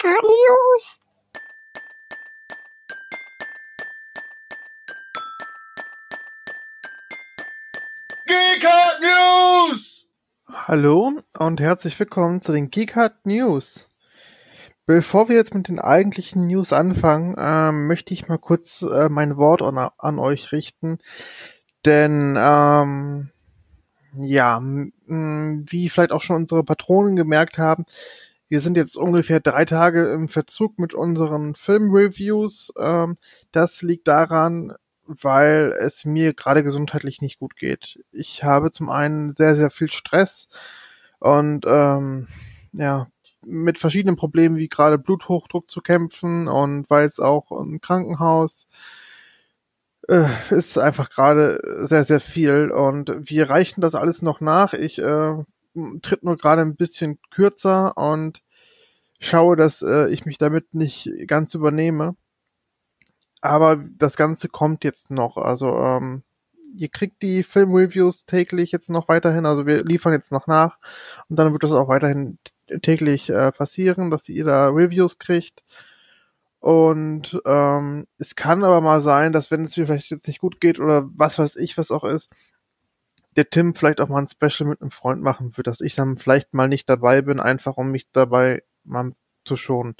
Karten los. GeekHard News! Hallo und herzlich willkommen zu den GeekHard News. Bevor wir jetzt mit den eigentlichen News anfangen, möchte ich mal kurz mein Wort an euch richten. Denn, wie vielleicht auch schon unsere Patronen gemerkt haben, wir sind jetzt ungefähr 3 Tage im Verzug mit unseren Filmreviews. Das liegt daran, weil es mir gerade gesundheitlich nicht gut geht. Ich habe zum einen sehr, sehr viel Stress und mit verschiedenen Problemen wie gerade Bluthochdruck zu kämpfen und weil es auch im Krankenhaus ist einfach gerade sehr, sehr viel und wir reichen das alles noch nach. Ich tritt nur gerade ein bisschen kürzer und schaue, dass ich mich damit nicht ganz übernehme. Aber das Ganze kommt jetzt noch. Also ihr kriegt die Filmreviews täglich jetzt noch weiterhin. Also wir liefern jetzt noch nach und dann wird das auch weiterhin täglich passieren, dass ihr da Reviews kriegt. Und es kann aber mal sein, dass wenn es mir vielleicht jetzt nicht gut geht oder was weiß ich, was auch ist, der Tim vielleicht auch mal ein Special mit einem Freund machen wird, dass ich dann vielleicht mal nicht dabei bin, einfach um mich dabei mal zu schonen.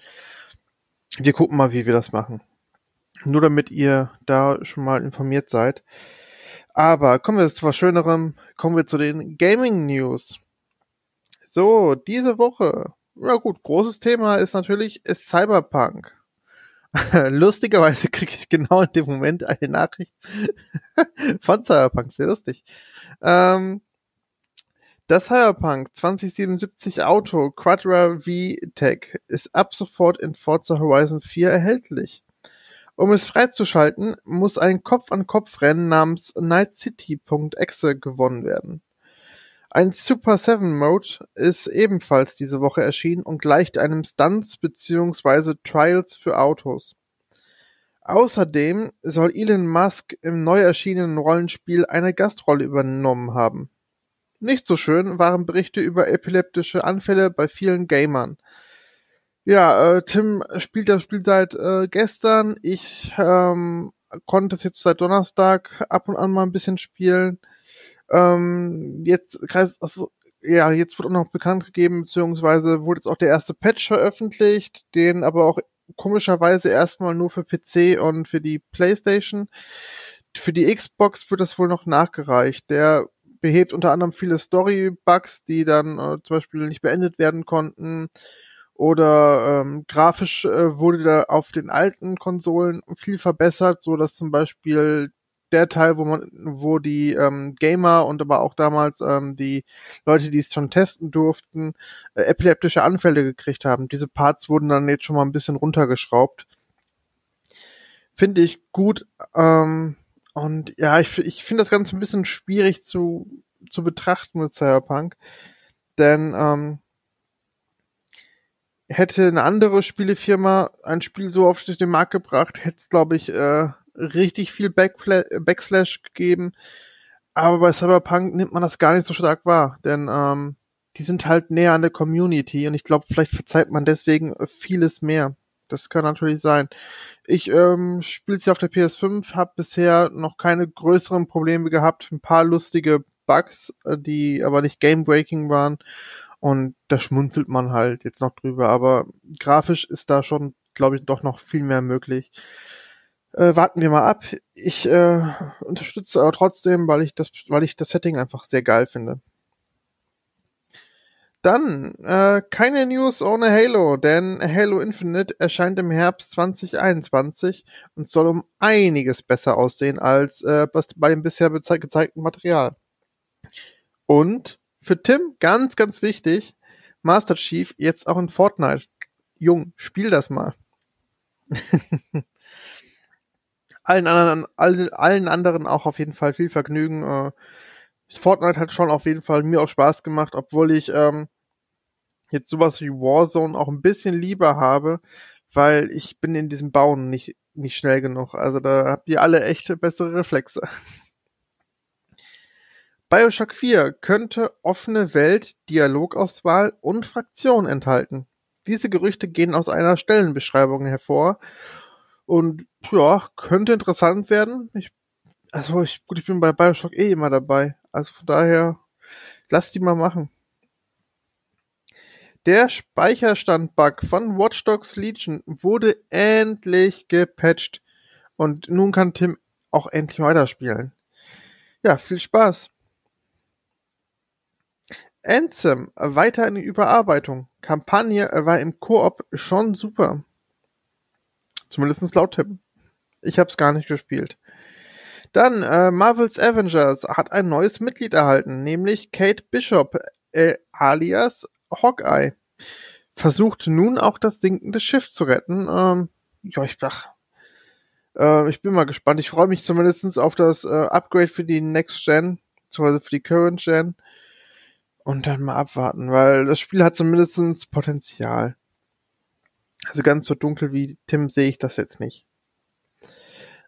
Wir gucken mal, wie wir das machen. Nur damit ihr da schon mal informiert seid. Aber kommen wir jetzt zu was Schönerem. Kommen wir zu den Gaming-News. So, diese Woche. Ja gut, großes Thema ist natürlich Cyberpunk. Lustigerweise kriege ich genau in dem Moment eine Nachricht von Cyberpunk. Sehr lustig. Das Cyberpunk 2077 Auto Quadra V-Tech ist ab sofort in Forza Horizon 4 erhältlich. Um es freizuschalten, muss ein Kopf-an-Kopf-Rennen namens Night City.exe gewonnen werden. Ein Super 7 Mode ist ebenfalls diese Woche erschienen und gleicht einem Stunts bzw. Trials für Autos. Außerdem soll Elon Musk im neu erschienenen Rollenspiel eine Gastrolle übernommen haben. Nicht so schön waren Berichte über epileptische Anfälle bei vielen Gamern. Ja, Tim spielt das Spiel seit gestern. Ich konnte es jetzt seit Donnerstag ab und an mal ein bisschen spielen. Jetzt wird auch noch bekannt gegeben, beziehungsweise wurde jetzt auch der erste Patch veröffentlicht, den aber auch komischerweise erstmal nur für PC und für die PlayStation. Für die Xbox wird das wohl noch nachgereicht. Der behebt unter anderem viele Story-Bugs, die dann zum Beispiel nicht beendet werden konnten. Oder grafisch wurde da auf den alten Konsolen viel verbessert, so dass zum Beispiel der Teil, wo die Gamer und aber auch damals die Leute, die es schon testen durften, epileptische Anfälle gekriegt haben. Diese Parts wurden dann jetzt schon mal ein bisschen runtergeschraubt. Finde ich gut. Und ja, ich finde das Ganze ein bisschen schwierig zu betrachten mit Cyberpunk, denn hätte eine andere Spielefirma ein Spiel so auf den Markt gebracht, hätte es, glaube ich, richtig viel Backslash gegeben. Aber bei Cyberpunk nimmt man das gar nicht so stark wahr, denn die sind halt näher an der Community und ich glaube, vielleicht verzeiht man deswegen vieles mehr. Das kann natürlich sein. Ich spiele es ja auf der PS5, habe bisher noch keine größeren Probleme gehabt. Ein paar lustige Bugs, die aber nicht game-breaking waren. Und da schmunzelt man halt jetzt noch drüber, aber grafisch ist da schon, glaube ich, doch noch viel mehr möglich. Warten wir mal ab. Ich unterstütze aber trotzdem, weil ich das Setting einfach sehr geil finde. Dann, keine News ohne Halo, denn Halo Infinite erscheint im Herbst 2021 und soll um einiges besser aussehen als bei dem bisher gezeigten Material. Und für Tim, ganz, ganz wichtig, Master Chief jetzt auch in Fortnite. Jung, spiel das mal. allen anderen auch auf jeden Fall viel Vergnügen. Fortnite hat schon auf jeden Fall mir auch Spaß gemacht, obwohl ich jetzt sowas wie Warzone auch ein bisschen lieber habe, weil ich bin in diesem Bauen nicht schnell genug. Also da habt ihr alle echt bessere Reflexe. Bioshock 4 könnte offene Welt, Dialogauswahl und Fraktion enthalten. Diese Gerüchte gehen aus einer Stellenbeschreibung hervor und ja, könnte interessant werden. Ich bin bei Bioshock immer dabei. Also von daher, lass die mal machen. Der Speicherstand-Bug von Watch Dogs Legion wurde endlich gepatcht. Und nun kann Tim auch endlich weiterspielen. Ja, viel Spaß. Anthem, weiter in die Überarbeitung. Kampagne war im Koop schon super. Zumindest laut Tim. Ich hab's gar nicht gespielt. Dann, Marvel's Avengers hat ein neues Mitglied erhalten, nämlich Kate Bishop, alias Hawkeye. Versucht nun auch das sinkende Schiff zu retten. Ich bin mal gespannt. Ich freue mich zumindest auf das Upgrade für die Next Gen, beziehungsweise für die Current Gen. Und dann mal abwarten, weil das Spiel hat zumindest Potenzial. Also ganz so dunkel wie Tim sehe ich das jetzt nicht.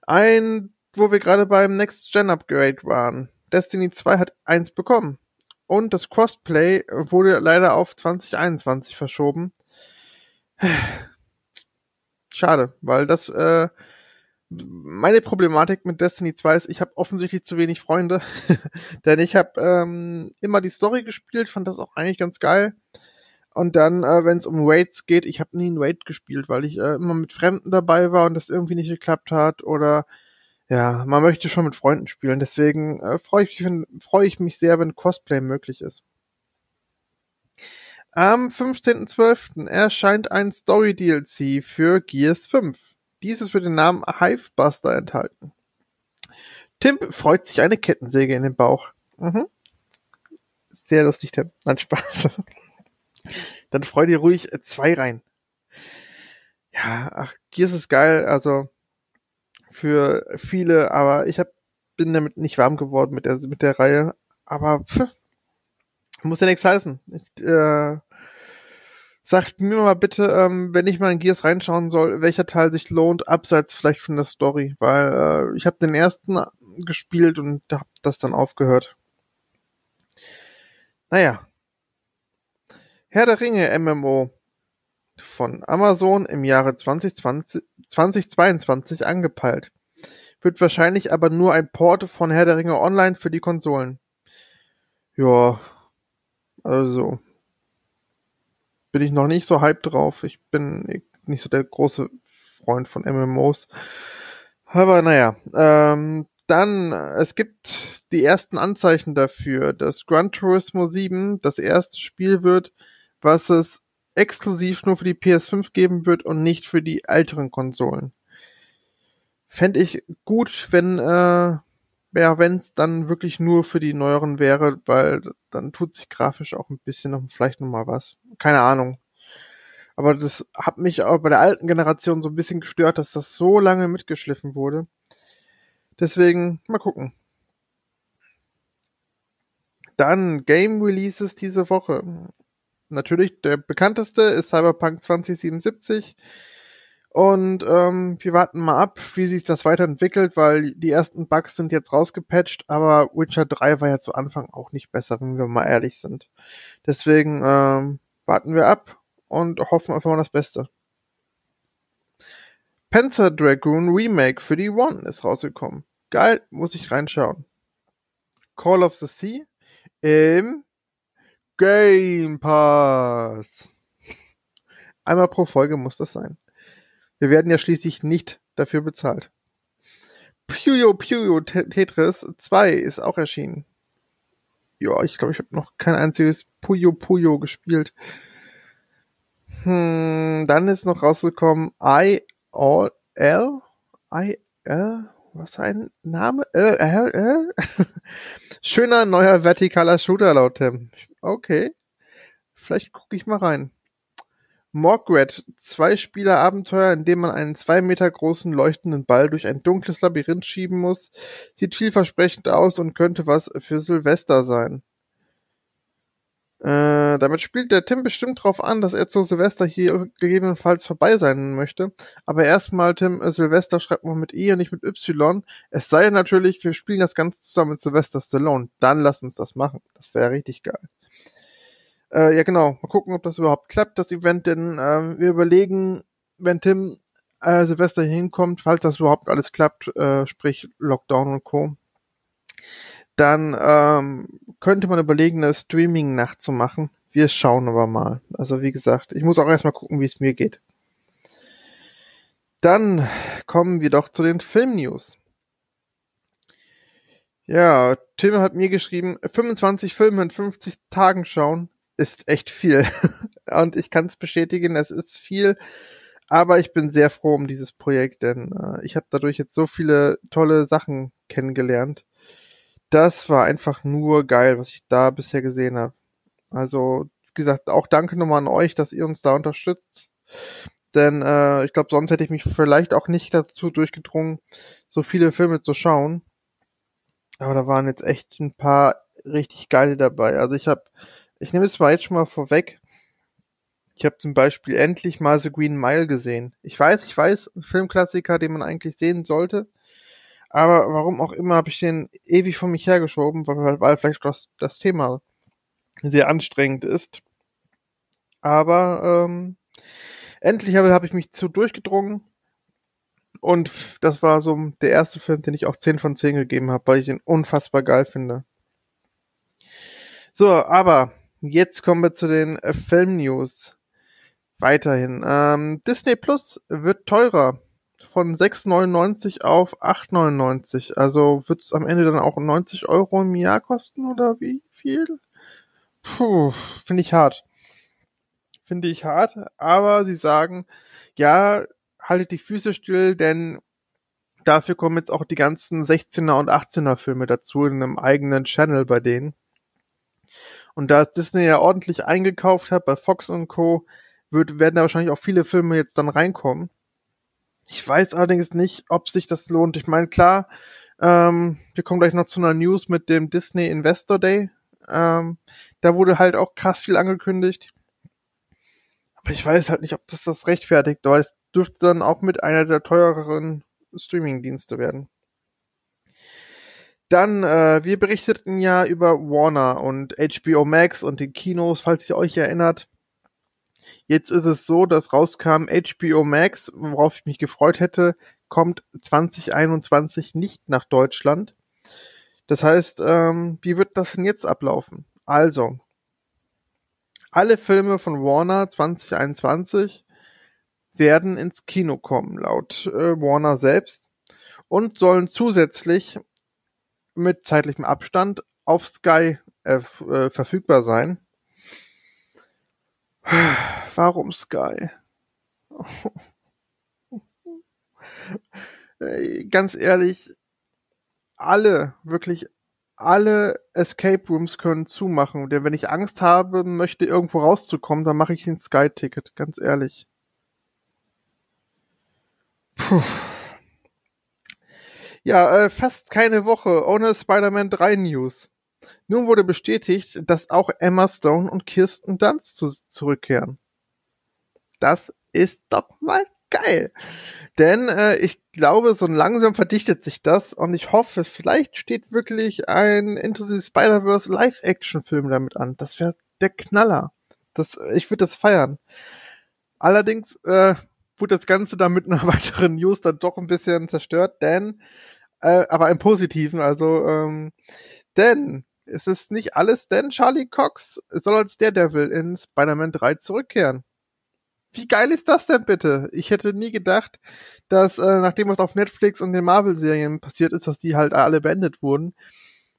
Wo wir gerade beim Next Gen Upgrade waren. Destiny 2 hat 1 bekommen. Und das Crossplay wurde leider auf 2021 verschoben. Schade, weil das meine Problematik mit Destiny 2 ist, ich habe offensichtlich zu wenig Freunde, denn ich habe immer die Story gespielt, fand das auch eigentlich ganz geil. Und dann, wenn es um Raids geht, ich habe nie einen Raid gespielt, weil ich immer mit Fremden dabei war und das irgendwie nicht geklappt hat. Oder ja, man möchte schon mit Freunden spielen, deswegen freue ich mich sehr, wenn Cosplay möglich ist. Am 15.12. erscheint ein Story-DLC für Gears 5. Dieses wird den Namen Hivebuster enthalten. Tim freut sich eine Kettensäge in den Bauch. Mhm. Sehr lustig, Tim. Nein, Spaß. Dann freu dir ruhig 2 rein. Ja, Gears ist geil, also für viele, aber ich bin damit nicht warm geworden mit der Reihe. Aber muss ja nichts heißen. Sagt mir mal bitte, wenn ich mal in Gears reinschauen soll, welcher Teil sich lohnt, abseits vielleicht von der Story, weil ich habe den ersten gespielt und habe das dann aufgehört. Naja. Herr der Ringe MMO von Amazon im Jahre 2022 angepeilt. Wird wahrscheinlich aber nur ein Port von Herr der Ringe Online für die Konsolen. Ja, also bin ich noch nicht so hyped drauf. Ich bin nicht so der große Freund von MMOs. Aber naja. Dann, es gibt die ersten Anzeichen dafür, dass Gran Turismo 7 das erste Spiel wird, was es exklusiv nur für die PS5 geben wird und nicht für die älteren Konsolen. Fände ich gut, wenn es dann wirklich nur für die neueren wäre, weil dann tut sich grafisch auch ein bisschen vielleicht noch mal was. Keine Ahnung. Aber das hat mich auch bei der alten Generation so ein bisschen gestört, dass das so lange mitgeschliffen wurde. Deswegen, mal gucken. Dann Game Releases diese Woche. Natürlich, der bekannteste ist Cyberpunk 2077. Und wir warten mal ab, wie sich das weiterentwickelt, weil die ersten Bugs sind jetzt rausgepatcht, aber Witcher 3 war ja zu Anfang auch nicht besser, wenn wir mal ehrlich sind. Deswegen warten wir ab und hoffen einfach mal das Beste. Panzer Dragoon Remake für die One ist rausgekommen. Geil, muss ich reinschauen. Call of the Sea im Game Pass. Einmal pro Folge muss das sein. Wir werden ja schließlich nicht dafür bezahlt. Puyo Puyo Tetris 2 ist auch erschienen. Ja, ich glaube, ich habe noch kein einziges Puyo Puyo gespielt. Dann ist noch rausgekommen was ein Name? Schöner neuer vertikaler Shooter laut Tim. Okay, vielleicht gucke ich mal rein. Morgret, 2-Spieler-Abenteuer, in dem man einen 2 Meter großen leuchtenden Ball durch ein dunkles Labyrinth schieben muss. Sieht vielversprechend aus und könnte was für Silvester sein. Damit spielt der Tim bestimmt drauf an, dass er zu Silvester hier gegebenenfalls vorbei sein möchte. Aber erstmal, Tim, Silvester schreibt man mit E und nicht mit Y. Es sei natürlich, wir spielen das Ganze zusammen mit Sylvester Stallone. Dann lass uns das machen. Das wäre richtig geil. Ja, genau. Mal gucken, ob das überhaupt klappt, das Event, denn wir überlegen, wenn Tim Silvester hier hinkommt, falls das überhaupt alles klappt, sprich Lockdown und Co., dann könnte man überlegen, eine Streaming-Nacht zu machen. Wir schauen aber mal. Also wie gesagt, ich muss auch erstmal gucken, wie es mir geht. Dann kommen wir doch zu den Film-News. Ja, Tim hat mir geschrieben, 25 Filme in 50 Tagen schauen ist echt viel. Und ich kann es bestätigen, es ist viel. Aber ich bin sehr froh um dieses Projekt, denn ich habe dadurch jetzt so viele tolle Sachen kennengelernt. Das war einfach nur geil, was ich da bisher gesehen habe. Also, wie gesagt, auch danke nochmal an euch, dass ihr uns da unterstützt. Denn ich glaube, sonst hätte ich mich vielleicht auch nicht dazu durchgedrungen, so viele Filme zu schauen. Aber da waren jetzt echt ein paar richtig geile dabei. Also ich nehme es zwar jetzt schon mal vorweg, ich habe zum Beispiel endlich mal The Green Mile gesehen. Ich weiß, ein Filmklassiker, den man eigentlich sehen sollte. Aber warum auch immer habe ich den ewig vor mich hergeschoben, weil vielleicht das Thema sehr anstrengend ist. Aber endlich habe ich mich zu durchgedrungen. Und das war so der erste Film, den ich auch 10 von 10 gegeben habe, weil ich ihn unfassbar geil finde. So, aber jetzt kommen wir zu den Film-News. Weiterhin. Disney Plus wird teurer. Von 6,99 auf 8,99. Also wird es am Ende dann auch 90 Euro im Jahr kosten oder wie viel? Puh, finde ich hart. Aber sie sagen, ja, haltet die Füße still, denn dafür kommen jetzt auch die ganzen 16er und 18er Filme dazu in einem eigenen Channel bei denen. Und da es Disney ja ordentlich eingekauft hat bei Fox und Co., werden da wahrscheinlich auch viele Filme jetzt dann reinkommen. Ich weiß allerdings nicht, ob sich das lohnt. Ich meine, klar, wir kommen gleich noch zu einer News mit dem Disney Investor Day. Da wurde halt auch krass viel angekündigt. Aber ich weiß halt nicht, ob das rechtfertigt, weil es dürfte dann auch mit einer der teureren Streaming-Dienste werden. Dann, wir berichteten ja über Warner und HBO Max und den Kinos, falls ihr euch erinnert. Jetzt ist es so, dass rauskam HBO Max, worauf ich mich gefreut hätte, kommt 2021 nicht nach Deutschland. Das heißt, wie wird das denn jetzt ablaufen? Also, alle Filme von Warner 2021 werden ins Kino kommen, laut Warner selbst, und sollen zusätzlich mit zeitlichem Abstand auf Sky verfügbar sein. Warum Sky? Ganz ehrlich, alle Escape Rooms können zumachen. Denn wenn ich Angst habe, möchte irgendwo rauszukommen, dann mache ich ein Sky-Ticket. Ganz ehrlich. Puh. Ja, fast keine Woche ohne Spider-Man 3 News. Nun wurde bestätigt, dass auch Emma Stone und Kirsten Dunst zurückkehren. Das ist doch mal geil. Denn ich glaube, so langsam verdichtet sich das und ich hoffe, vielleicht steht wirklich ein Into the Spider-Verse Live-Action-Film damit an. Das wäre der Knaller. Ich würde das feiern. Allerdings wurde das Ganze dann mit einer weiteren News dann doch ein bisschen zerstört, aber im Positiven, denn es ist nicht alles, denn Charlie Cox soll als Daredevil in Spider-Man 3 zurückkehren. Wie geil ist das denn bitte? Ich hätte nie gedacht, dass nachdem was auf Netflix und den Marvel-Serien passiert ist, dass die halt alle beendet wurden,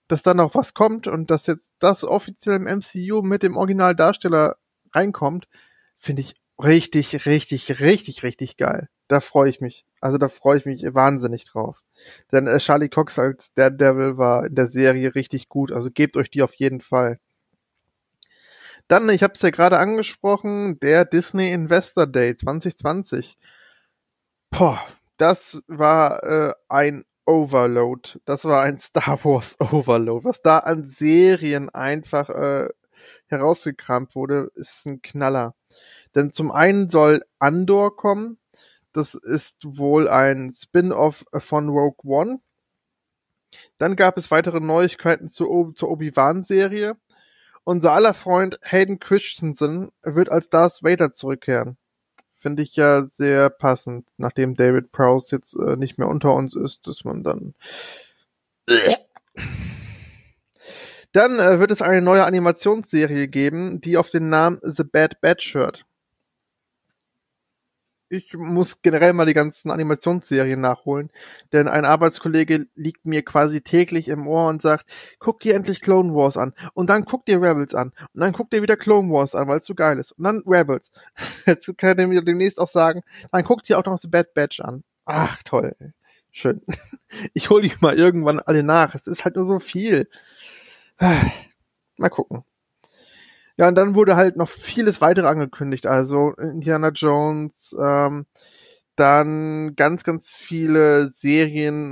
dass dann noch was kommt und dass jetzt das offiziell im MCU mit dem Originaldarsteller reinkommt, finde ich richtig, richtig, richtig, richtig geil. Da freue ich mich. Also da freue ich mich wahnsinnig drauf. Denn Charlie Cox als Daredevil war in der Serie richtig gut. Also gebt euch die auf jeden Fall. Dann, ich habe es ja gerade angesprochen, der Disney Investor Day 2020. Boah, das war ein Overload. Das war ein Star Wars Overload. Was da an Serien einfach herausgekramt wurde, ist ein Knaller. Denn zum einen soll Andor kommen. Das ist wohl ein Spin-off von Rogue One. Dann gab es weitere Neuigkeiten zur Obi-Wan-Serie. Unser aller Freund Hayden Christensen wird als Darth Vader zurückkehren. Finde ich ja sehr passend, nachdem David Prowse jetzt nicht mehr unter uns ist, dass man dann... Dann wird es eine neue Animationsserie geben, die auf den Namen The Bad Batch hört. Ich muss generell mal die ganzen Animationsserien nachholen, denn ein Arbeitskollege liegt mir quasi täglich im Ohr und sagt, guck dir endlich Clone Wars an und dann guck dir Rebels an und dann guck dir wieder Clone Wars an, weil es so geil ist und dann Rebels. Jetzt kann er mir demnächst auch sagen, dann guck dir auch noch The Bad Batch an. Ach, toll. Schön. Ich hole die mal irgendwann alle nach. Es ist halt nur so viel. Mal gucken. Ja, und dann wurde halt noch vieles weitere angekündigt, also Indiana Jones, dann ganz, ganz viele Serien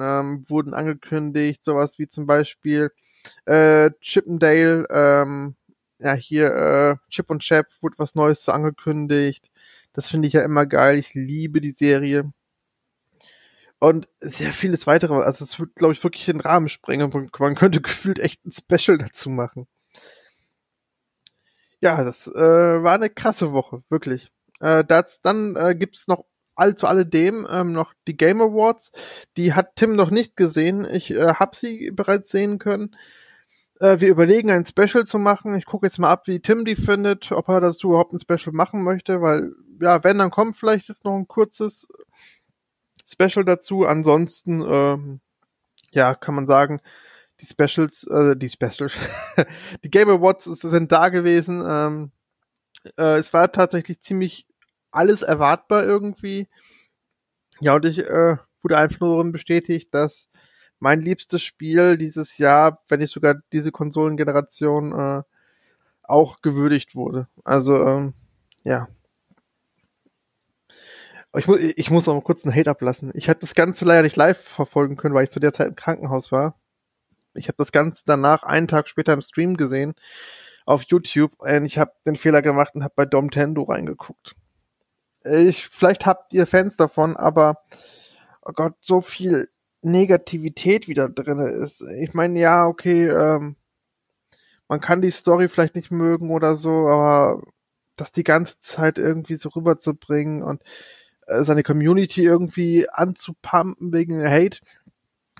wurden angekündigt, sowas wie zum Beispiel Chip and Dale, Chip und Chap wurde was Neues so angekündigt, das finde ich ja immer geil, ich liebe die Serie. Und sehr vieles weitere, also es wird, glaube ich, wirklich den Rahmen sprengen, man könnte gefühlt echt ein Special dazu machen. Ja, das war eine krasse Woche, wirklich. Dann gibt es noch zu alledem noch die Game Awards. Die hat Tim noch nicht gesehen. Ich habe sie bereits sehen können. Wir überlegen, ein Special zu machen. Ich gucke jetzt mal ab, wie Tim die findet, ob er dazu überhaupt ein Special machen möchte, weil, ja, wenn, dann kommt vielleicht jetzt noch ein kurzes Special dazu. Ansonsten, kann man sagen, die Game Awards sind da gewesen. Es war tatsächlich ziemlich alles erwartbar irgendwie. Ja, und ich wurde einfach nur darin bestätigt, dass mein liebstes Spiel dieses Jahr, wenn nicht sogar diese Konsolengeneration, auch gewürdigt wurde. Also, ja. Ich muss auch mal kurz einen Hate ablassen. Ich habe das Ganze leider nicht live verfolgen können, weil ich zu der Zeit im Krankenhaus war. Ich habe das Ganze danach einen Tag später im Stream gesehen auf YouTube und ich habe den Fehler gemacht und habe bei Domtendo reingeguckt. Vielleicht habt ihr Fans davon, aber oh Gott, so viel Negativität wieder drin ist. Ich meine, ja, okay, man kann die Story vielleicht nicht mögen oder so, aber das die ganze Zeit irgendwie so rüberzubringen und seine Community irgendwie anzupumpen wegen Hate,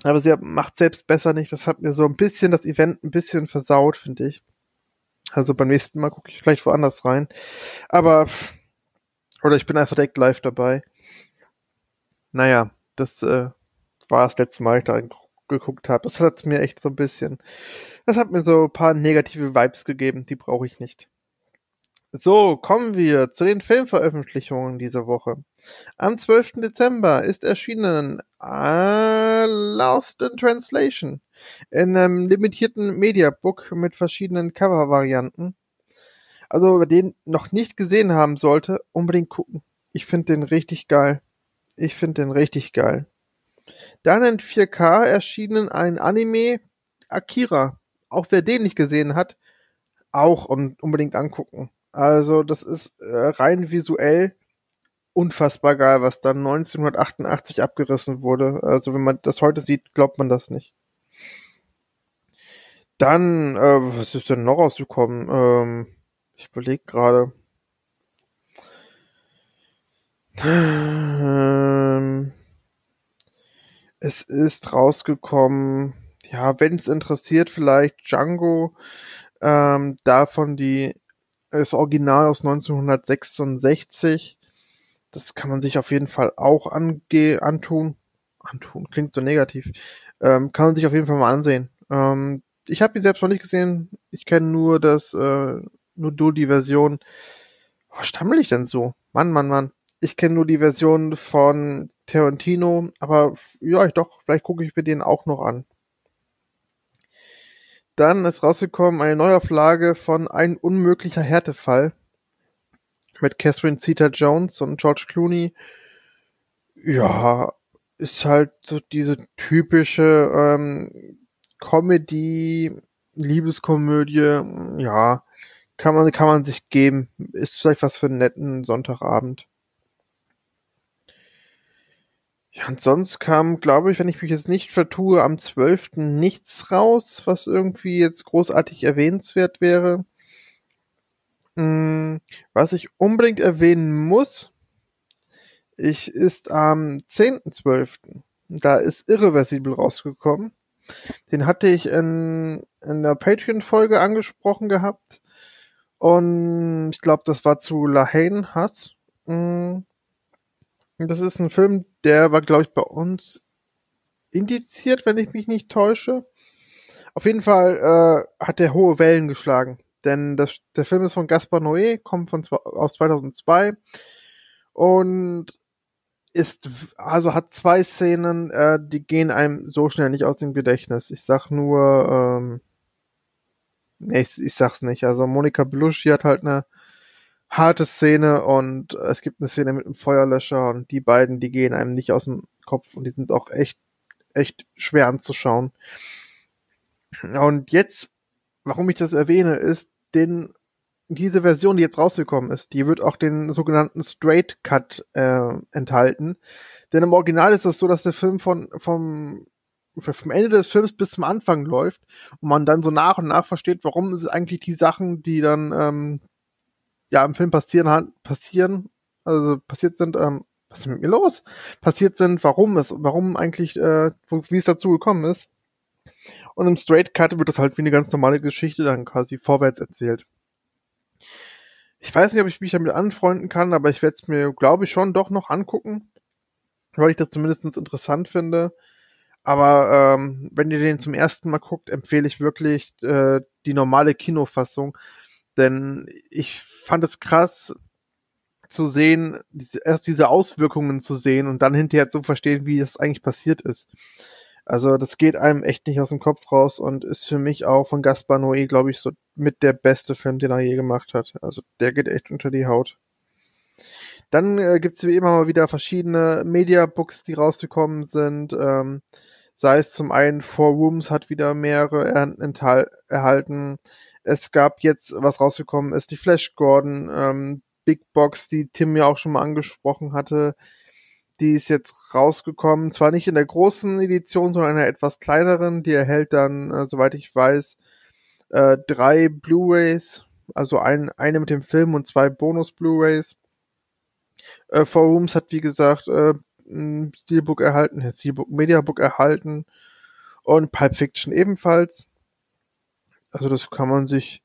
aber sie macht selbst besser nicht. Das hat mir so ein bisschen das Event ein bisschen versaut, finde ich. Also beim nächsten Mal gucke ich vielleicht woanders rein. Aber, oder ich bin einfach direkt live dabei. Naja, das war das letzte Mal, ich da geguckt habe. Das hat mir echt so ein bisschen, das hat mir so ein paar negative Vibes gegeben, die brauche ich nicht. So, kommen wir zu den Filmveröffentlichungen dieser Woche. Am 12. Dezember ist erschienen Lost in Translation in einem limitierten Mediabook mit verschiedenen Cover-Varianten. Also, wer den noch nicht gesehen haben sollte, unbedingt gucken. Ich finde den richtig geil. Dann in 4K erschienen ein Anime Akira. Auch wer den nicht gesehen hat, auch unbedingt angucken. Also das ist rein visuell unfassbar geil, was dann 1988 abgerissen wurde. Also wenn man das heute sieht, glaubt man das nicht. Dann, was ist denn noch rausgekommen? Ich überlege gerade. Es ist rausgekommen, ja, wenn es interessiert, vielleicht Django, davon das Original aus 1966. Das kann man sich auf jeden Fall auch antun. Antun klingt so negativ. Kann man sich auf jeden Fall mal ansehen. Ich habe ihn selbst noch nicht gesehen. Ich kenne nur die Version. Was stammel ich denn so? Mann. Ich kenne nur die Version von Tarantino. Aber ja, vielleicht gucke ich mir den auch noch an. Dann ist rausgekommen eine Neuauflage von Ein unmöglicher Härtefall mit Catherine Zeta-Jones und George Clooney. Ja, ist halt so diese typische Comedy, Liebeskomödie. Ja, kann man sich geben. Ist vielleicht was für einen netten Sonntagabend. Ja, und sonst kam, glaube ich, wenn ich mich jetzt nicht vertue, am 12. nichts raus, was irgendwie jetzt großartig erwähnenswert wäre. Was ich unbedingt erwähnen muss, ist am 10.12., da ist Irreversibel rausgekommen. Den hatte ich in der Patreon-Folge angesprochen gehabt. Und ich glaube, das war zu Lahane Hass. Das ist ein Film, der war, glaube ich, bei uns indiziert, wenn ich mich nicht täusche. Auf jeden Fall hat der hohe Wellen geschlagen. Denn der Film ist von Gaspar Noé, kommt aus 2002 und hat zwei Szenen, die gehen einem so schnell nicht aus dem Gedächtnis. Ich sag nur, ich sag's nicht. Also Monica Bellucci hat halt eine harte Szene und es gibt eine Szene mit einem Feuerlöscher und die beiden, die gehen einem nicht aus dem Kopf und die sind auch echt, echt schwer anzuschauen. Und jetzt, warum ich das erwähne, ist, diese Version, die jetzt rausgekommen ist, die wird auch den sogenannten Straight Cut enthalten. Denn im Original ist das so, dass der Film vom Ende des Films bis zum Anfang läuft und man dann so nach und nach versteht, warum es eigentlich die Sachen, die dann im Film passiert sind, wie es dazu gekommen ist. Und im Straight Cut wird das halt wie eine ganz normale Geschichte dann quasi vorwärts erzählt. Ich weiß nicht, ob ich mich damit anfreunden kann, aber ich werde es mir, glaube ich, schon doch noch angucken, weil ich das zumindest interessant finde. Aber wenn ihr den zum ersten Mal guckt, empfehle ich wirklich die normale Kinofassung, denn ich fand es krass zu sehen, erst diese Auswirkungen zu sehen und dann hinterher zu verstehen, wie das eigentlich passiert ist. Also das geht einem echt nicht aus dem Kopf raus und ist für mich auch von Gaspar Noé, glaube ich, so mit der beste Film, den er je gemacht hat. Also der geht echt unter die Haut. Dann gibt es wie immer mal wieder verschiedene Mediabooks, die rausgekommen sind. Sei es zum einen Four Rooms hat wieder mehrere erhalten. Es gab jetzt, was rausgekommen ist, die Flash Gordon, Big Box, die Tim ja auch schon mal angesprochen hatte. Die ist jetzt rausgekommen, zwar nicht in der großen Edition, sondern in einer etwas kleineren. Die erhält dann, soweit ich weiß, 3 Blu-Rays, also eine mit dem Film und 2 Bonus-Blu-Rays. Four Rooms hat, wie gesagt, ein Mediabook erhalten und Pulp Fiction ebenfalls. Also das kann man sich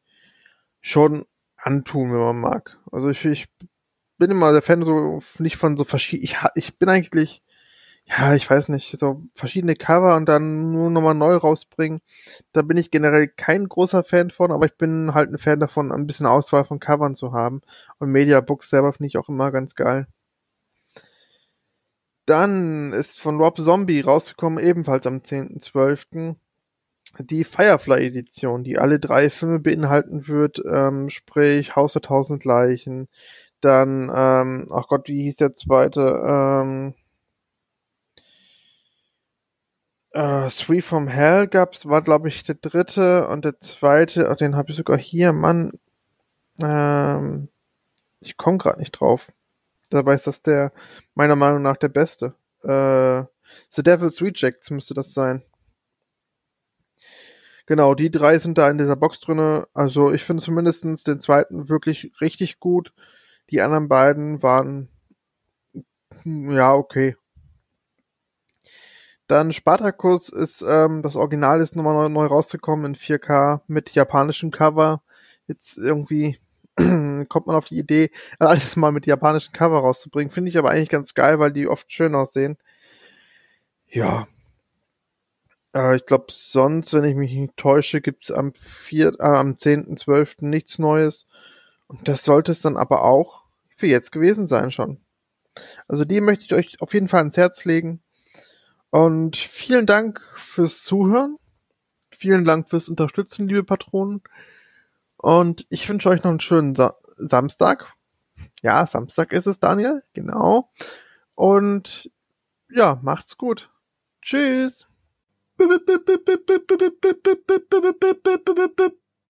schon antun, wenn man mag. Also ich bin immer der Fan so nicht von so verschiedenen. Ich bin eigentlich, ja, ich weiß nicht, so verschiedene Cover und dann nur nochmal neu rausbringen. Da bin ich generell kein großer Fan von, aber ich bin halt ein Fan davon, ein bisschen Auswahl von Covern zu haben. Und Mediabooks selber finde ich auch immer ganz geil. Dann ist von Rob Zombie rausgekommen, ebenfalls am 10.12. die Firefly-Edition, die alle 3 Filme beinhalten wird, sprich Haus der 1000 Leichen, dann, ach Gott, wie hieß der zweite, Three from Hell gab's, war glaube ich der dritte und der zweite, den habe ich sogar hier, Mann, ich komme gerade nicht drauf, dabei ist das meiner Meinung nach der beste, The Devil's Rejects müsste das sein. Genau, die 3 sind da in dieser Box drin. Also ich finde zumindest den zweiten wirklich richtig gut. Die anderen beiden waren ja okay. Dann Spartacus ist, das Original ist nochmal neu rausgekommen in 4K mit japanischem Cover. Jetzt irgendwie kommt man auf die Idee, alles mal mit japanischem Cover rauszubringen. Finde ich aber eigentlich ganz geil, weil die oft schön aussehen. Ja. Ich glaube, sonst, wenn ich mich nicht täusche, gibt es am 10.12. nichts Neues. Und das sollte es dann aber auch für jetzt gewesen sein schon. Also die möchte ich euch auf jeden Fall ans Herz legen. Und vielen Dank fürs Zuhören. Vielen Dank fürs Unterstützen, liebe Patronen. Und ich wünsche euch noch einen schönen Samstag. Ja, Samstag ist es, Daniel. Genau. Und ja, macht's gut. Tschüss.